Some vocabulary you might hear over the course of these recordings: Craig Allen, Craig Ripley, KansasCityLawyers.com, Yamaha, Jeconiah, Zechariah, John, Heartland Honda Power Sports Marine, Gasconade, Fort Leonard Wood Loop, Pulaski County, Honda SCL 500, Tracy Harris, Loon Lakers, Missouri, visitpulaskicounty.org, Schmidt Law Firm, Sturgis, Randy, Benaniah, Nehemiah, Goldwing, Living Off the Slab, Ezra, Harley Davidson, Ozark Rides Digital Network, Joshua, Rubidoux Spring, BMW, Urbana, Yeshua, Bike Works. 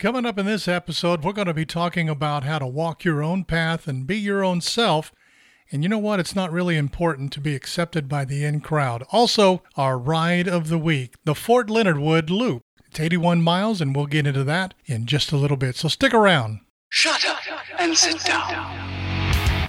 Coming up in this episode, we're going to be talking about how to walk your own path and be your own self. And you know what? It's not really important to be accepted by the in crowd. Also, our ride of the week, the Fort Leonard Wood Loop. It's 81 miles, and we'll get into that in just a little bit. So stick around. Shut up and sit down.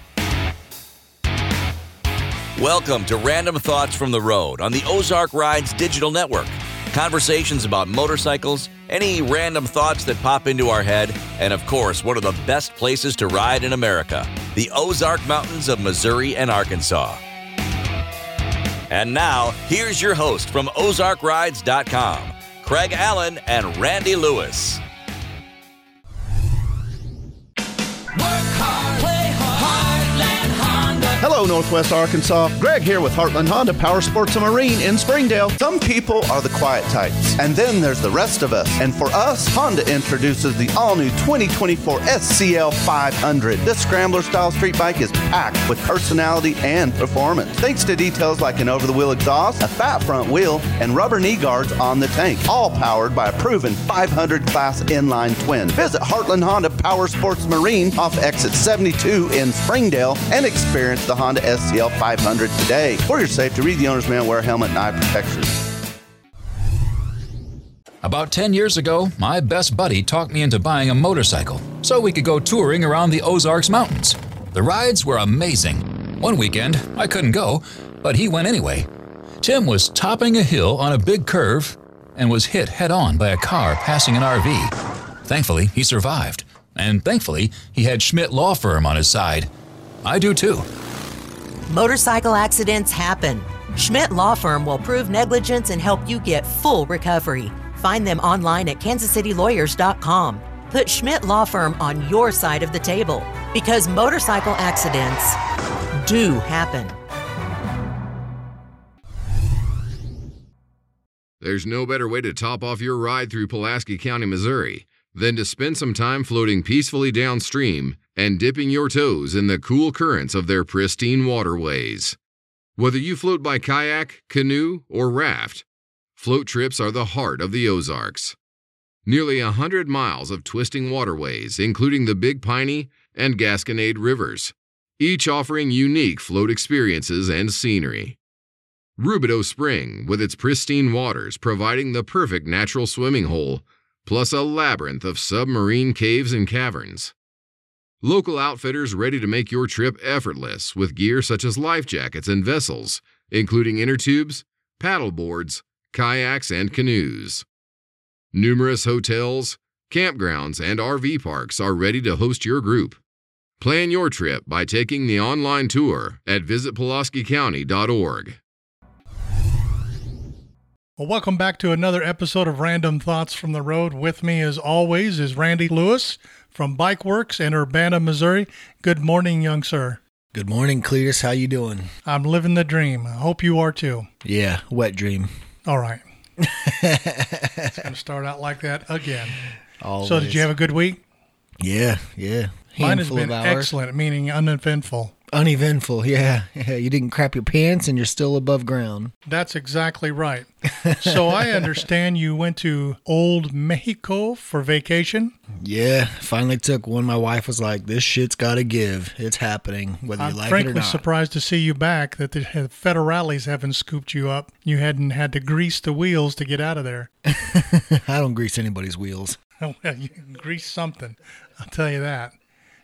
Welcome to Random Thoughts from the Road on the Ozark Rides Digital Network. Conversations about motorcycles, any random thoughts that pop into our head, and of course, one of the best places to ride in America, the Ozark Mountains of Missouri and Arkansas. And now, here's your host from OzarkRides.com, Craig Allen and Randy Lewis. Hello, Northwest Arkansas. Greg here with Heartland Honda Power Sports Marine in Springdale. Some people are the quiet types, and then there's the rest of us. And for us, Honda introduces the all-new 2024 SCL 500. This scrambler-style street bike is packed with personality and performance, thanks to details like an over-the-wheel exhaust, a fat front wheel, and rubber knee guards on the tank, all powered by a proven 500-class inline twin. Visit Heartland Honda Power Sports Marine off exit 72 in Springdale and experience the Honda SCL 500 today. For your safety, read the owner's manual, wear a helmet and eye protection. About 10 years ago, my best buddy talked me into buying a motorcycle so we could go touring around the Ozarks Mountains. The rides were amazing. One weekend, I couldn't go, but he went anyway. Tim was topping a hill on a big curve and was hit head-on by a car passing an RV. Thankfully, he survived. And thankfully, he had Schmidt Law Firm on his side. I do too. Motorcycle accidents happen. Schmidt Law Firm will prove negligence and help you get full recovery. Find them online at KansasCityLawyers.com. Put Schmidt Law Firm on your side of the table, because motorcycle accidents do happen. There's no better way to top off your ride through Pulaski County, Missouri, than to spend some time floating peacefully downstream and dipping your toes in the cool currents of their pristine waterways. Whether you float by kayak, canoe, or raft, float trips are the heart of the Ozarks. Nearly 100 miles of twisting waterways, including the Big Piney and Gasconade rivers, each offering unique float experiences and scenery. Rubidoux Spring, with its pristine waters providing the perfect natural swimming hole, plus a labyrinth of submarine caves and caverns. Local outfitters ready to make your trip effortless with gear such as life jackets and vessels, including inner tubes, paddle boards, kayaks, and canoes. Numerous hotels, campgrounds, and RV parks are ready to host your group. Plan your trip by taking the online tour at visitpulaskicounty.org. Well, welcome back to another episode of Random Thoughts from the Road. With me, as always, is Randy Lewis from Bike Works in Urbana, Missouri. Good morning, young sir. Good morning, Cletus. How you doing? I'm living the dream. I hope you are too. Yeah, wet dream. All right. It's going to start out like that again. Always. So did you have a good week? Yeah. Mine has been excellent, meaning uneventful. Uneventful, yeah. You didn't crap your pants and you're still above ground. That's exactly right. So I understand you went to Old Mexico for vacation? Yeah, finally took one. My wife was like, this shit's got to give. It's happening, whether you like it or not. I'm frankly surprised to see you back, that the federales haven't scooped you up. You hadn't had to grease the wheels to get out of there. I don't grease anybody's wheels. Well, you can grease something, I'll tell you that.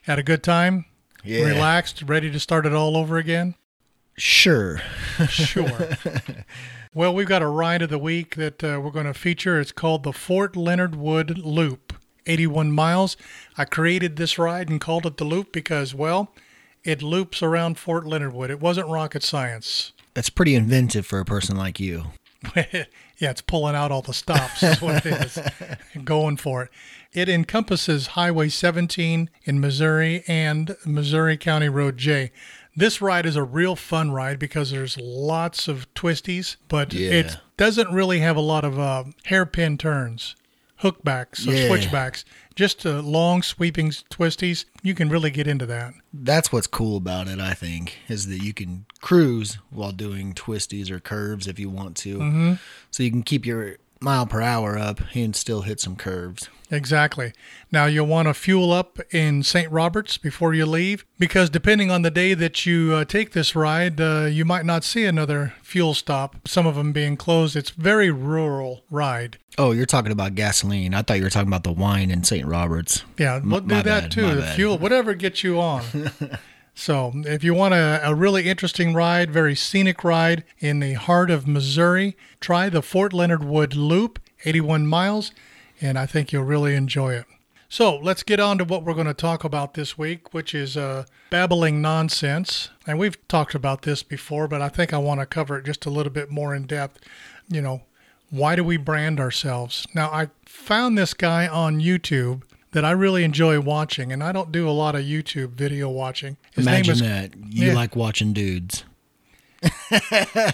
Had a good time? Yeah. Relaxed, ready to start it all over again? Sure. Well, we've got a ride of the week that we're going to feature. It's called the Fort Leonard Wood Loop, 81 miles. I created this ride and called it the Loop because, well, it loops around Fort Leonard Wood. It wasn't rocket science. That's pretty inventive for a person like you. Yeah, it's pulling out all the stops is what it is. Going for it. It encompasses Highway 17 in Missouri and Missouri County Road J. This ride is a real fun ride because there's lots of twisties, but it doesn't really have a lot of hairpin turns, hookbacks, or switchbacks. Just long sweeping twisties. You can really get into that. That's what's cool about it, I think, is that you can cruise while doing twisties or curves if you want to. Mm-hmm. So you can keep your mile per hour up and still hit some curves. Exactly. Now you'll want to fuel up in St. Roberts before you leave, because depending on the day that you take this ride, you might not see another fuel stop, some of them being closed. It's very rural ride. Oh, you're talking about gasoline. I thought you were talking about the wine in St. Roberts. Yeah, we'll do that too. The fuel, whatever gets you on. So if you want a really interesting ride, very scenic ride in the heart of Missouri, try the Fort Leonard Wood Loop, 81 miles, and I think you'll really enjoy it. So let's get on to what we're going to talk about this week, which is babbling nonsense. And we've talked about this before, but I think I want to cover it just a little bit more in depth. You know, why do we brand ourselves? Now, I found this guy on YouTube that I really enjoy watching, and I don't do a lot of YouTube video watching. Imagine that. You like watching dudes.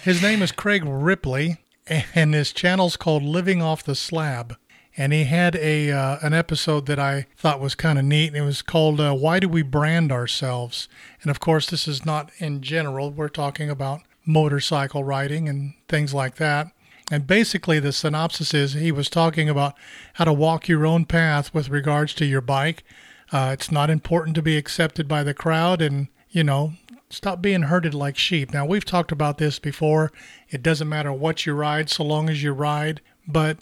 His name is Craig Ripley, and his channel's called Living Off the Slab. And he had an episode that I thought was kind of neat, and it was called Why Do We Brand Ourselves? And, of course, this is not in general. We're talking about motorcycle riding and things like that. And basically the synopsis is he was talking about how to walk your own path with regards to your bike. It's not important to be accepted by the crowd and, you know, stop being herded like sheep. Now, we've talked about this before. It doesn't matter what you ride so long as you ride. But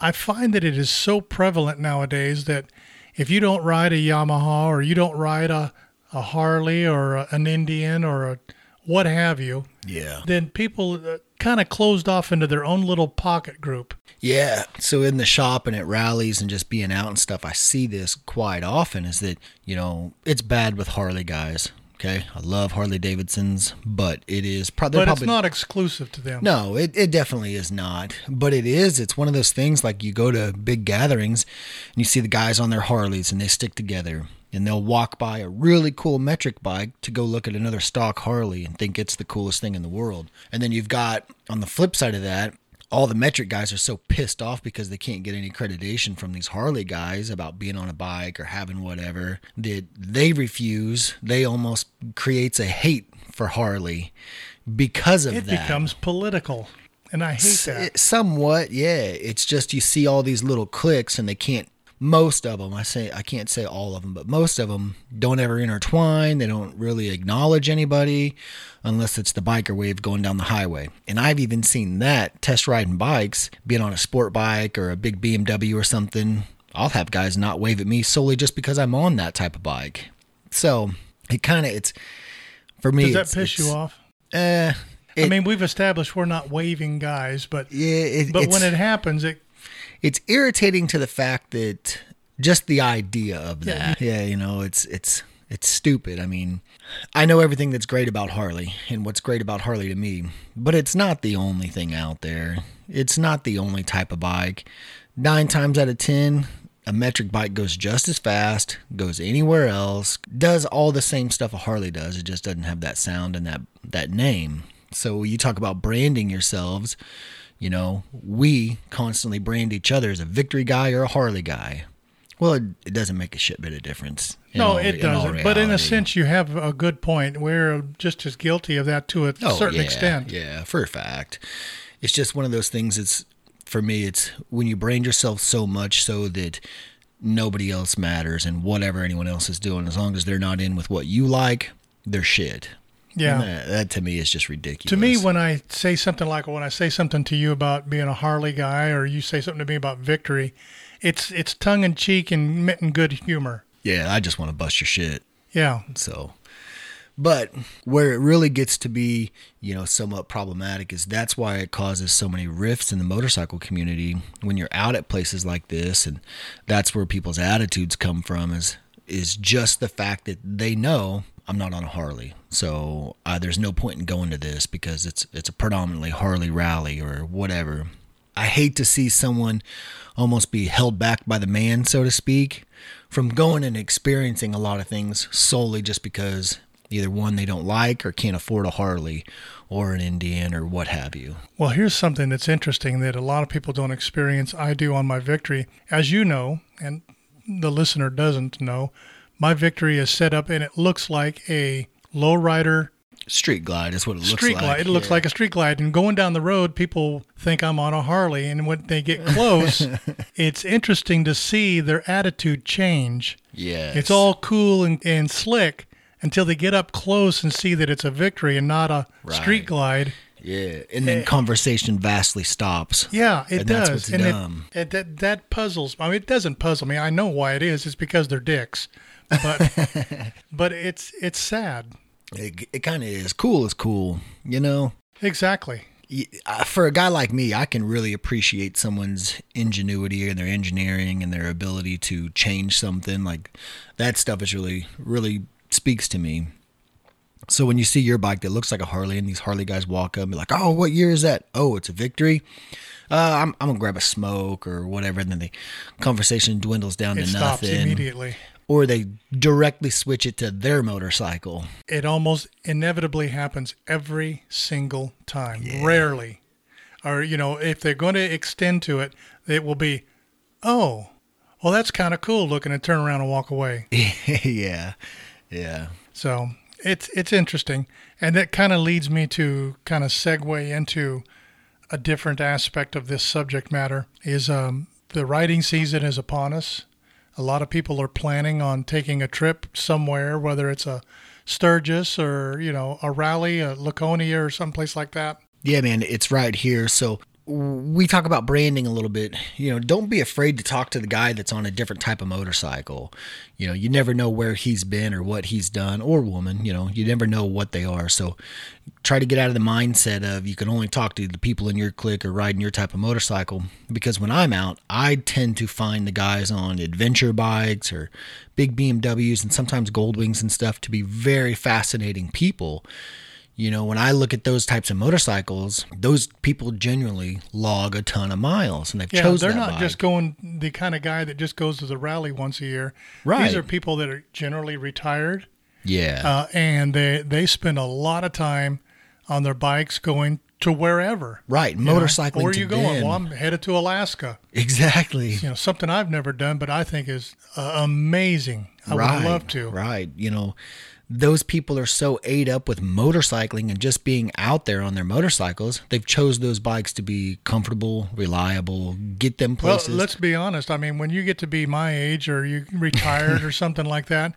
I find that it is so prevalent nowadays that if you don't ride a Yamaha or you don't ride a Harley or an Indian or a what have you, yeah, then people kind of closed off into their own little pocket group. Yeah. So in the shop and at rallies and just being out and stuff, I see this quite often is that, you know, it's bad with Harley guys. Okay. I love Harley Davidsons, but it is probably it's not exclusive to them. No, it definitely is not. But it is. It's one of those things like you go to big gatherings and you see the guys on their Harleys and they stick together. And they'll walk by a really cool metric bike to go look at another stock Harley and think it's the coolest thing in the world. And then you've got, on the flip side of that, all the metric guys are so pissed off because they can't get any accreditation from these Harley guys about being on a bike or having whatever that they refuse. They almost creates a hate for Harley because of that. It becomes political. And I hate that. Somewhat, yeah. It's just you see all these little cliques and they can't. Most of them, I can't say all of them, but most of them don't ever intertwine. They don't really acknowledge anybody unless it's the biker wave going down the highway. And I've even seen that test riding bikes, being on a sport bike or a big BMW or something. I'll have guys not wave at me solely just because I'm on that type of bike. So it kind of, it's, for me. Does that piss you off? I mean, we've established we're not waving guys, but, yeah, but when it happens, it's irritating to the fact that just the idea of that. Yeah, you know, it's stupid. I mean, I know everything that's great about Harley and what's great about Harley to me, but it's not the only thing out there. It's not the only type of bike. 9 times out of 10, a metric bike goes just as fast, goes anywhere else, does all the same stuff a Harley does. It just doesn't have that sound and that name. So you talk about branding yourselves. You know, we constantly brand each other as a Victory guy or a Harley guy. Well, it doesn't make a shit bit of difference. No, it doesn't. But in a sense, you have a good point. We're just as guilty of that to a certain extent. Yeah, for a fact. It's just one of those things. It's, for me, it's when you brand yourself so much so that nobody else matters and whatever anyone else is doing, as long as they're not in with what you like, they're shit. Yeah. That to me is just ridiculous. To me, when I say something to you about being a Harley guy or you say something to me about Victory, it's tongue in cheek and meant in good humor. Yeah, I just want to bust your shit. Yeah. So, but where it really gets to be, you know, somewhat problematic is that's why it causes so many rifts in the motorcycle community when you're out at places like this, and that's where people's attitudes come from is just the fact that they know I'm not on a Harley, so there's no point in going to this because it's a predominantly Harley rally or whatever. I hate to see someone almost be held back by the man, so to speak, from going and experiencing a lot of things solely just because either one they don't like or can't afford a Harley or an Indian or what have you. Well, here's something that's interesting that a lot of people don't experience. I do on my Victory. As you know, and the listener doesn't know, my Victory is set up and it looks like a lowrider Street glide is what it looks like. Street glide. It looks like a street glide. And going down the road, people think I'm on a Harley. And when they get close, it's interesting to see their attitude change. Yes. It's all cool and slick until they get up close and see that it's a Victory and not a street glide. Yeah, and then conversation vastly stops. Yeah, it does. That's what's dumb. That puzzles. I mean, it doesn't puzzle me. I know why it is. It's because they're dicks. But but it's sad. It kind of is. Cool is cool, you know? Exactly. For a guy like me, I can really appreciate someone's ingenuity and their engineering and their ability to change something. Like, that stuff is really, really speaks to me. So when you see your bike that looks like a Harley and these Harley guys walk up and be like, oh, what year is that? Oh, it's a Victory. I'm going to grab a smoke or whatever. And then the conversation dwindles down to nothing. It stops immediately. Or they directly switch it to their motorcycle. It almost inevitably happens every single time. Yeah. Rarely. Or, you know, if they're going to extend to it, it will be, oh, well, that's kind of cool looking, and turn around and walk away. Yeah. Yeah. So... It's interesting, and that kind of leads me to kind of segue into a different aspect of this subject matter is the riding season is upon us. A lot of people are planning on taking a trip somewhere, whether it's a Sturgis or, you know, a rally, a Laconia or someplace like that. Yeah, man, it's right here. So we talk about branding a little bit. You know, don't be afraid to talk to the guy that's on a different type of motorcycle. You know, you never know where he's been or what he's done, or woman, you know, you never know what they are. So try to get out of the mindset of you can only talk to the people in your clique or riding your type of motorcycle. Because when I'm out, I tend to find the guys on adventure bikes or big BMWs and sometimes Goldwings and stuff to be very fascinating people. You know, when I look at those types of motorcycles, those people generally log a ton of miles, and they've chosen that bike. Yeah, they're not just going the kind of guy that just goes to the rally once a year. Right. These are people that are generally retired. Yeah. And they spend a lot of time on their bikes going to wherever. Right, motorcycling. Where are you going? Well, I'm headed to Alaska. Exactly. You know, something I've never done, but I think is amazing. I would love to. Right, you know. Those people are so ate up with motorcycling and just being out there on their motorcycles. They've chose those bikes to be comfortable, reliable, get them places. Well, let's be honest. I mean, when you get to be my age or you retired or something like that,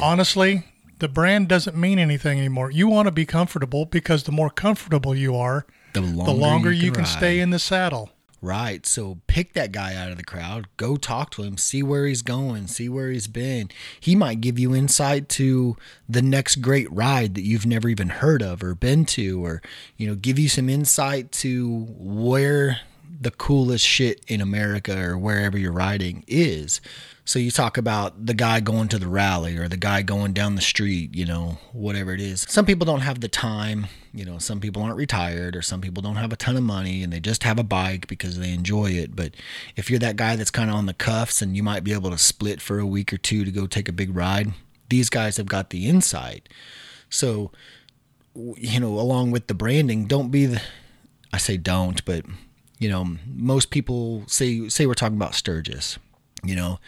honestly, the brand doesn't mean anything anymore. You want to be comfortable because the more comfortable you are, the longer you can stay in the saddle. Right. So pick that guy out of the crowd, go talk to him, see where he's going, see where he's been. He might give you insight to the next great ride that you've never even heard of or been to, or, you know, give you some insight to where the coolest shit in America or wherever you're riding is. So you talk about the guy going to the rally or the guy going down the street, you know, whatever it is. Some people don't have the time, you know, some people aren't retired, or some people don't have a ton of money and they just have a bike because they enjoy it. But if you're that guy that's kind of on the cuffs and you might be able to split for a week or two to go take a big ride, these guys have got the insight. So, you know, along with the branding, don't be the, I say don't, but, you know, most people say we're talking about Sturgis, you know,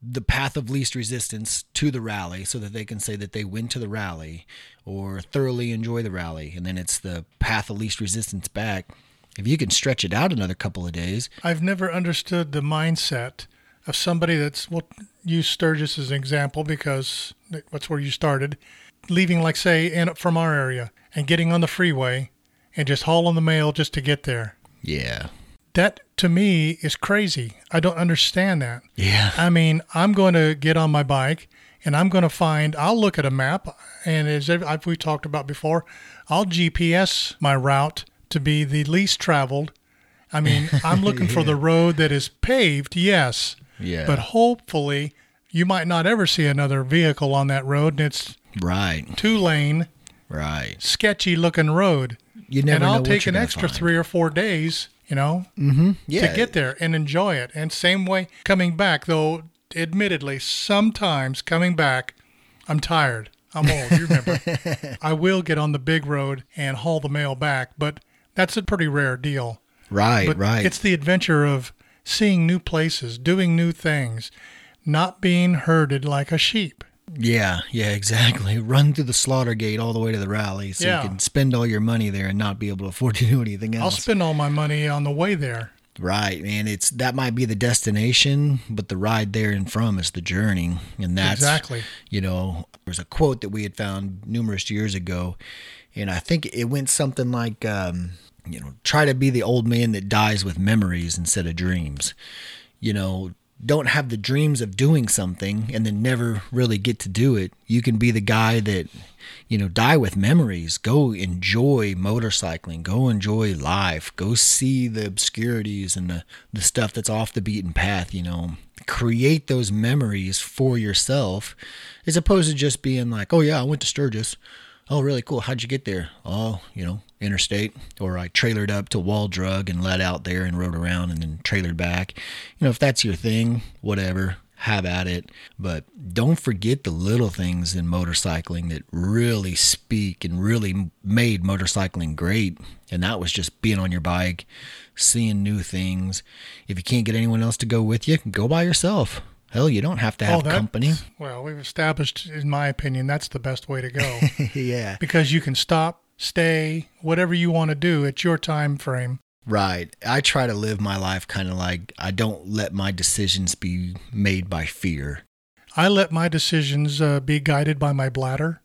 the path of least resistance to the rally, so that they can say that they went to the rally or thoroughly enjoy the rally. And then it's the path of least resistance back. If you can stretch it out another couple of days. I've never understood the mindset of somebody that's, we'll use Sturgis as an example because that's where you started, leaving, like, say, from our area and getting on the freeway and just hauling the mail just to get there. Yeah. That to me is crazy. I don't understand that. Yeah. I mean, I'm going to get on my bike and I'm going to find, I'll look at a map, and as we talked about before, I'll GPS my route to be the least traveled. I mean, I'm looking for the road that is paved, yes. Yeah. But hopefully you might not ever see another vehicle on that road, and it's two-lane, sketchy looking road. You never know what you're going to find. And I'll take an extra 3 or 4 days, you know, to get there and enjoy it. And same way coming back, though, admittedly, sometimes coming back, I'm tired. I'm old, you remember. I will get on the big road and haul the mail back, but that's a pretty rare deal. Right, but it's the adventure of seeing new places, doing new things, not being herded like a sheep. Yeah, exactly. Run through the slaughter gate all the way to the rally so you can spend all your money there and not be able to afford to do anything else. I'll spend all my money on the way there. Right, man. That might be the destination, but the ride there and from is the journey. And that's, you know, there's a quote that we had found numerous years ago, and I think it went something like, you know, try to be the old man that dies with memories instead of dreams. You know, don't have the dreams of doing something and then never really get to do it. You can be the guy that, you know, die with memories. Go enjoy motorcycling. Go enjoy life. Go see the obscurities and the stuff that's off the beaten path, you know. Create those memories for yourself as opposed to just being like, oh, yeah, I went to Sturgis. Oh, really cool. How'd you get there? Oh, you know, interstate, or I trailered up to Waldrug and let out there and rode around and then trailered back. You know, if that's your thing, whatever, have at it. But don't forget the little things in motorcycling that really speak and really made motorcycling great. And that was just being on your bike, seeing new things. If you can't get anyone else to go with you, go by yourself. Hell, you don't have to have company. Well, we've established, in my opinion, that's the best way to go. Yeah. Because you can stop, stay, whatever you want to do at your time frame. Right. I try to live my life kind of like I don't let my decisions be made by fear. I let my decisions be guided by my bladder.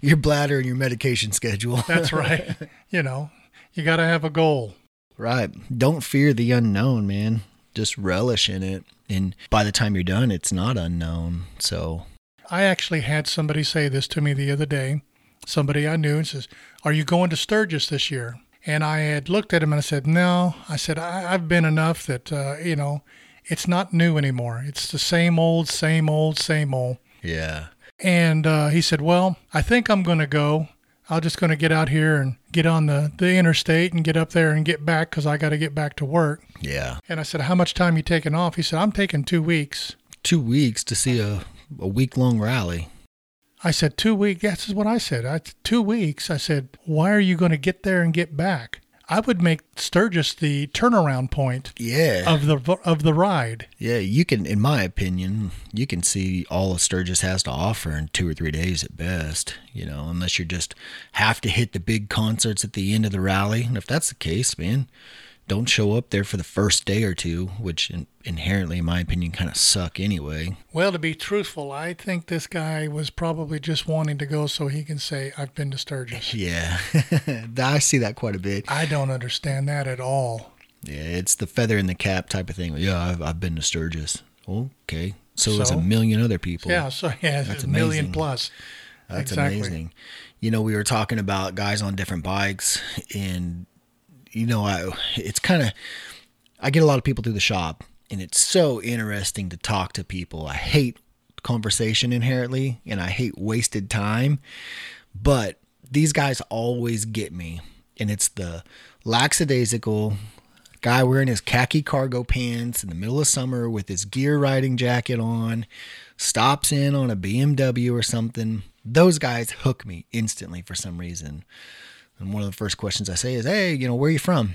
Your bladder and your medication schedule. That's right. You know, you got to have a goal. Right. Don't fear the unknown, man. Just relish in it. And by the time you're done, it's not unknown. So I actually had somebody say this to me the other day, somebody I knew, and says, are you going to Sturgis this year? And I had looked at him and I said, no. I said, I've been enough that, you know, it's not new anymore. It's the same old, same old, same old. Yeah. And he said, well, I think I'm going to go. I'm just going to get out here and get on the interstate and get up there and get back because I got to get back to work. Yeah. And I said, how much time you taking off? He said, I'm taking 2 weeks. 2 weeks to see a week-long rally. I said, 2 weeks? That's what I said. 2 weeks. I said, why are you going to get there and get back? I would make Sturgis the turnaround point of the ride. Yeah, you can, in my opinion, you can see all of Sturgis has to offer in 2 or 3 days at best, you know, unless you just have to hit the big concerts at the end of the rally. And if that's the case, man, don't show up there for the first day or two, which inherently, in my opinion, kind of suck anyway. Well, to be truthful, I think this guy was probably just wanting to go so he can say, I've been to Sturgis. Yeah, I see that quite a bit. I don't understand that at all. Yeah, it's the feather in the cap type of thing. Yeah, I've been to Sturgis. Okay, so it's a million other people. Yeah, that's a million plus. That's amazing. You know, we were talking about guys on different bikes and... You know, I get a lot of people through the shop, and it's so interesting to talk to people. I hate conversation inherently, and I hate wasted time, but these guys always get me, and it's the lackadaisical guy wearing his khaki cargo pants in the middle of summer with his gear riding jacket on, stops in on a BMW or something. Those guys hook me instantly for some reason. And one of the first questions I say is, hey, you know, where are you from?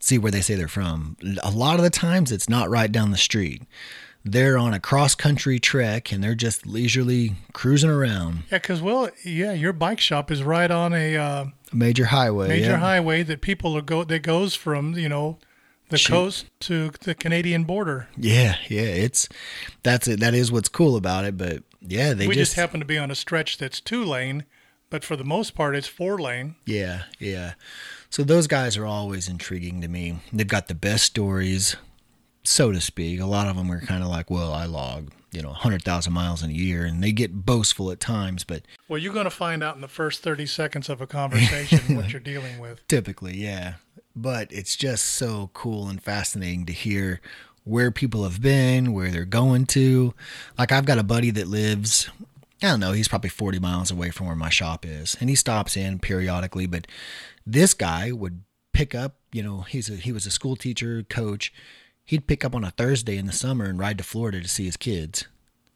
See where they say they're from. A lot of the times it's not right down the street. They're on a cross-country trek, and they're just leisurely cruising around. Yeah, because, your bike shop is right on a major highway. Major highway that people goes from, you know, the coast to the Canadian border. Yeah, that's it. That is what's cool about it, but, yeah, we just happen to be on a stretch that's two-lane. But for the most part, it's 4-lane. Yeah. So those guys are always intriguing to me. They've got the best stories, so to speak. A lot of them are kind of like, well, I log, 100,000 miles in a year, and they get boastful at times. But well, you're going to find out in the first 30 seconds of a conversation what you're dealing with. Typically, yeah. But it's just so cool and fascinating to hear where people have been, where they're going to. Like, I've got a buddy that lives... I don't know, he's probably 40 miles away from where my shop is, and he stops in periodically, but this guy would pick up, he was a school teacher, coach. He'd pick up on a Thursday in the summer and ride to Florida to see his kids.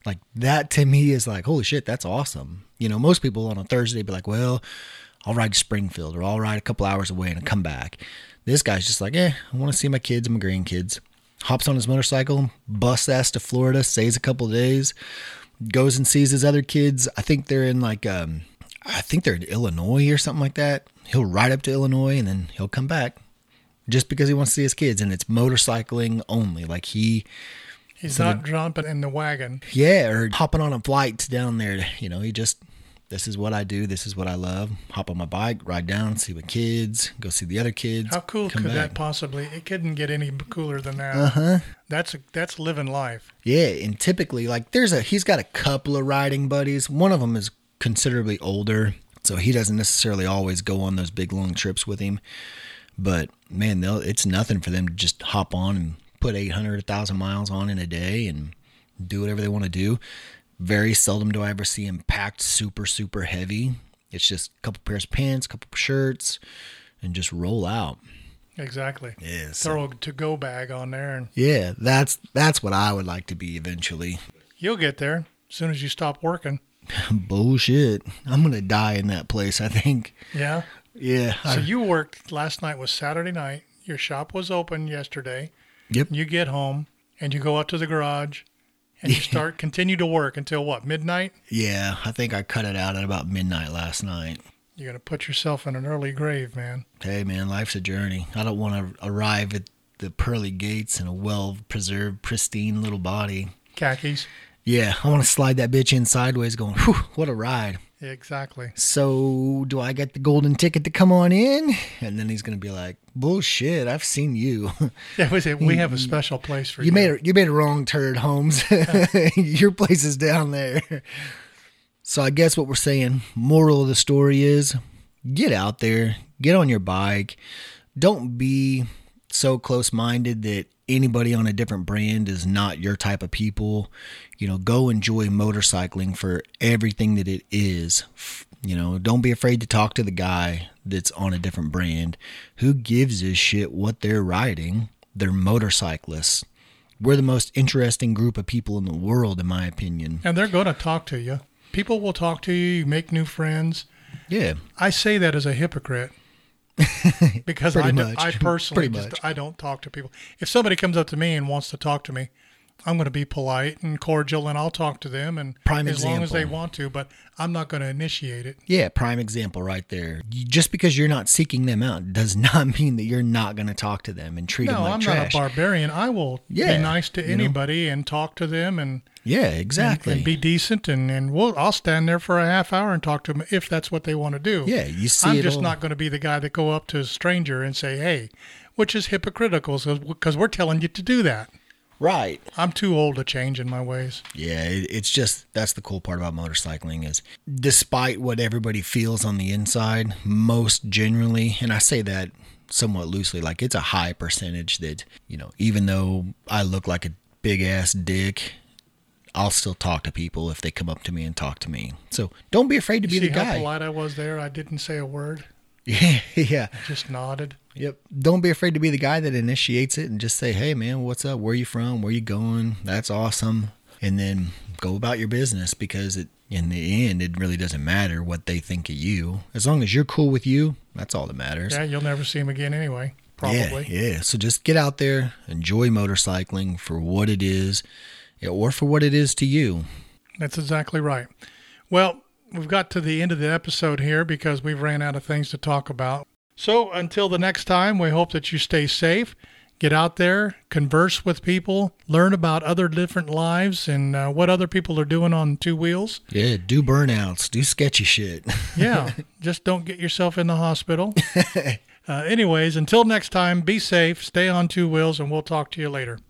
Like, that to me is like, holy shit, that's awesome. You know, most people on a Thursday be like, well, I'll ride to Springfield, or I'll ride a couple hours away and come back. This guy's just like, I want to see my kids and my grandkids. hops on his motorcycle, busts ass to Florida, stays a couple of days, goes and sees his other kids. I think they're in like, I think they're in Illinois or something like that. He'll ride up to Illinois and then he'll come back just because he wants to see his kids. And it's motorcycling only. Like he's not jumping in the wagon. Yeah. Or hopping on a flight down there. You know, he just, this is what I do. This is what I love. Hop on my bike, ride down, see my kids, go see the other kids. How cool could that possibly? It couldn't get any cooler than that. Uh-huh. That's living life. Yeah. And typically like he's got a couple of riding buddies. One of them is considerably older, so he doesn't necessarily always go on those big long trips with him. But man, it's nothing for them to just hop on and put 1,000 miles on in a day and do whatever they want to do. Very seldom do I ever see him packed super, super heavy. It's just a couple pairs of pants, a couple shirts, and just roll out. Exactly. Yeah. So, throw a to-go bag on there. And yeah, that's what I would like to be eventually. You'll get there as soon as you stop working. Bullshit. I'm going to die in that place, I think. Yeah? Yeah. So you worked, last night was Saturday night. Your shop was open yesterday. Yep. You get home, and you go out to the garage. And you continue to work until what, midnight? Yeah, I think I cut it out at about midnight last night. You're going to put yourself in an early grave, man. Hey, man, life's a journey. I don't want to arrive at the pearly gates in a well-preserved, pristine little body. Khakis. Yeah, I want to slide that bitch in sideways going, whew, what a ride. Exactly. So do I get the golden ticket to come on in? And then he's going to be like, bullshit, I've seen you. Yeah, we have a special place for you. You made a wrong turn, Holmes. Your place is down there. So I guess what we're saying, moral of the story is, get out there, get on your bike. Don't be so close-minded that anybody on a different brand is not your type of people. You know, go enjoy motorcycling for everything that it is. You know, don't be afraid to talk to the guy that's on a different brand. Who gives a shit what they're riding? They're motorcyclists. We're the most interesting group of people in the world, in my opinion. And they're going to talk to you. People will talk to you. You make new friends. Yeah. I say that as a hypocrite. Because I don't talk to people. If somebody comes up to me and wants to talk to me, I'm going to be polite and cordial, and I'll talk to them and long as they want to, but I'm not going to initiate it. Yeah, prime example right there. Just because you're not seeking them out does not mean that you're not going to talk to them and treat them like trash. No, I'm not a barbarian. I will be nice to anybody and talk to them and yeah, exactly. And be decent, I'll stand there for a half hour and talk to them if that's what they want to do. Yeah, you see, I'm just not going to be the guy that go up to a stranger and say, hey, which is hypocritical because we're telling you to do that. Right. I'm too old to change in my ways. Yeah, it's just, that's the cool part about motorcycling is despite what everybody feels on the inside, most generally, and I say that somewhat loosely, like it's a high percentage that, you know, even though I look like a big ass dick, I'll still talk to people if they come up to me and talk to me. So don't be afraid to be the guy. See how polite I was there? I didn't say a word. Yeah. I just nodded. Yep. Don't be afraid to be the guy that initiates it and just say, hey, man, what's up? Where are you from? Where are you going? That's awesome. And then go about your business because in the end, it really doesn't matter what they think of you. As long as you're cool with you, that's all that matters. Yeah, you'll never see them again anyway, probably. Yeah. So just get out there, enjoy motorcycling for what it is or for what it is to you. That's exactly right. Well, we've got to the end of the episode here because we've ran out of things to talk about. So until the next time, we hope that you stay safe, get out there, converse with people, learn about other different lives and what other people are doing on two wheels. Yeah, do burnouts, do sketchy shit. Yeah, just don't get yourself in the hospital. Anyways, until next time, be safe, stay on two wheels, and we'll talk to you later.